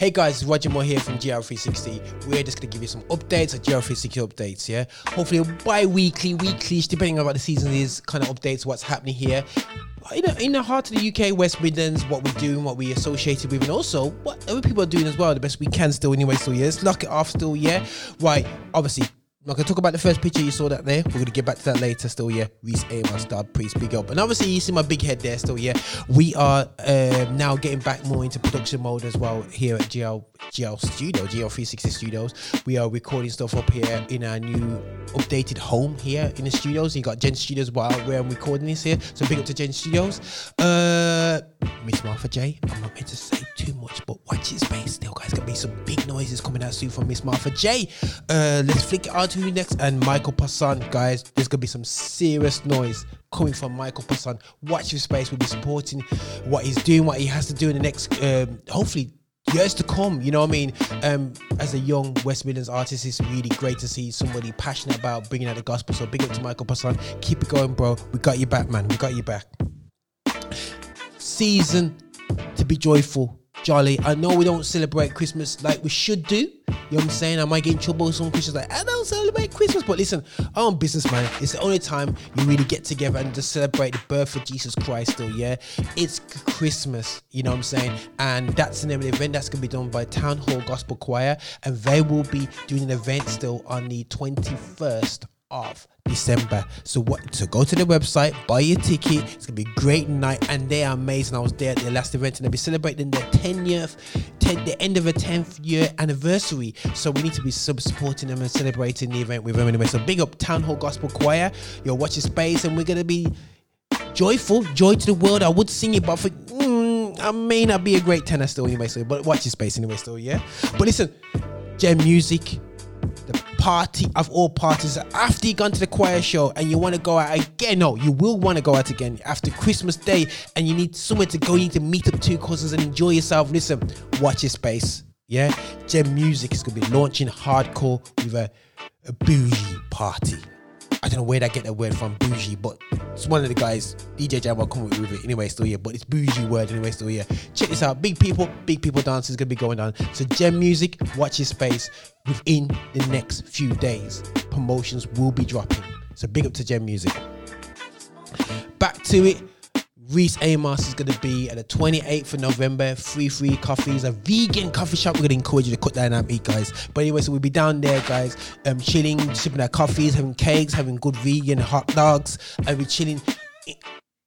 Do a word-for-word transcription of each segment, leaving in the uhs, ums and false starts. Hey guys, Roger Moore here from G L three sixty. We're just gonna give you some updates, or G L three sixty updates, yeah? Hopefully bi-weekly, weekly, depending on what the season is, kind of updates what's happening here. In the, in the heart of the U K, West Midlands, what we're doing, what we're associated with, and also what other people are doing as well, the best we can still anyway, so yeah, let's lock it off still, yeah? Right, obviously, I'm not going to talk about the first picture you saw that there. We're going to get back to that later still, yeah. Reece Amos, Star Priest, big up. And obviously, you see my big head there still, yeah. We are um, now getting back more into production mode as well here at G L G L Studio, G L three sixty Studios. We are recording stuff up here in our new updated home here in the studios. You got Gen Studios while we're recording this here. So big up to Gen Studios. Uh, Miss Martha J. I'm not meant to say too much, but watch his face still, guys. Going to be some big noises coming out soon from Miss Martha J. Uh, let's flick it out to you next, and Michael Passan, guys. There's gonna be some serious noise coming from Michael Passan. Watch his space. We'll be supporting what he's doing, what he has to do in the next, um, hopefully, years to come. You know what I mean? Um, as a young West Midlands artist, it's really great to see somebody passionate about bringing out the gospel. So big up to Michael Passan. Keep it going, bro. We got you back, man. We got you back. Season to be joyful, jolly. I know we don't celebrate Christmas like we should do. You know what I'm saying? I might get in trouble with some Christians like, I don't celebrate Christmas. But listen, I'm a businessman. It's the only time you really get together and just celebrate the birth of Jesus Christ still, yeah? It's Christmas, you know what I'm saying? And that's an event that's going to be done by Town Hall Gospel Choir. And they will be doing an event still on the twenty-first of December. So what? So go to the website, buy your ticket. It's gonna be a great night, and they are amazing. I was there at their last event, and they'll be celebrating their tenth, the end of a tenth year anniversary. So we need to be sub supporting them and celebrating the event with them anyway. So big up Town Hall Gospel Choir. You're watching space, and we're gonna be joyful, joy to the world. I would sing it, but for, mm, I may not be a great tenor still anyway. So, but watch your space anyway. Still, yeah. But listen, Gem Music. The party of all parties. After you gone to the choir show and you want to go out again, no, you will want to go out again after Christmas Day, and you need somewhere to go. You need to meet up two cousins and enjoy yourself. Listen, watch your space. Yeah, Gem Music is gonna be launching hardcore with a, a bougie party. I don't know where I get that word from, bougie, but it's one of the guys, D J Jam, will come with it anyway, still here, but it's bougie word anyway, still here. Check this out, big people, big people dance is going to be going on. So Gem Music, watch his space. Within the next few days, promotions will be dropping. So big up to Gem Music. Back to it. Reece Amos is going to be at the twenty-eighth of November, Free Free Coffees, a vegan coffee shop. We're going to encourage you to cut down and eat, guys. But anyway, so we'll be down there, guys, um, chilling, sipping our coffees, having cakes, having good vegan hot dogs, and we're chilling,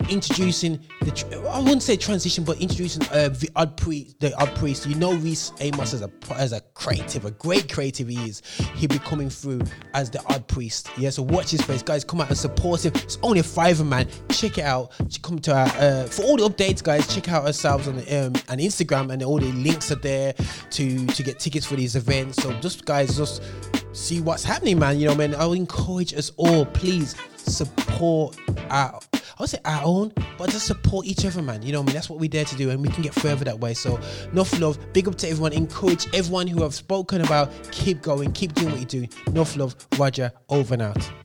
introducing the, tr I wouldn't say transition, but introducing uh, the odd priest, the odd priest. You know Reece Amos as a, as a creative, a great creative he is. He'll be coming through as the odd priest. Yeah, so watch his face, guys. Come out and support him. It's only a fiver, man. Check it out. Come to our, uh, for all the updates, guys, check out ourselves on, the, um, on Instagram, and all the links are there to, to get tickets for these events. So just, guys, just see what's happening, man. You know what I mean? I would encourage us all, please support our, I would say our own, but just support each other, man. You know what I mean? That's what we dare to do, and we can get further that way. So enough love, big up to everyone, encourage everyone who I've spoken about, keep going, keep doing what you do. Enough love, Roger, over and out.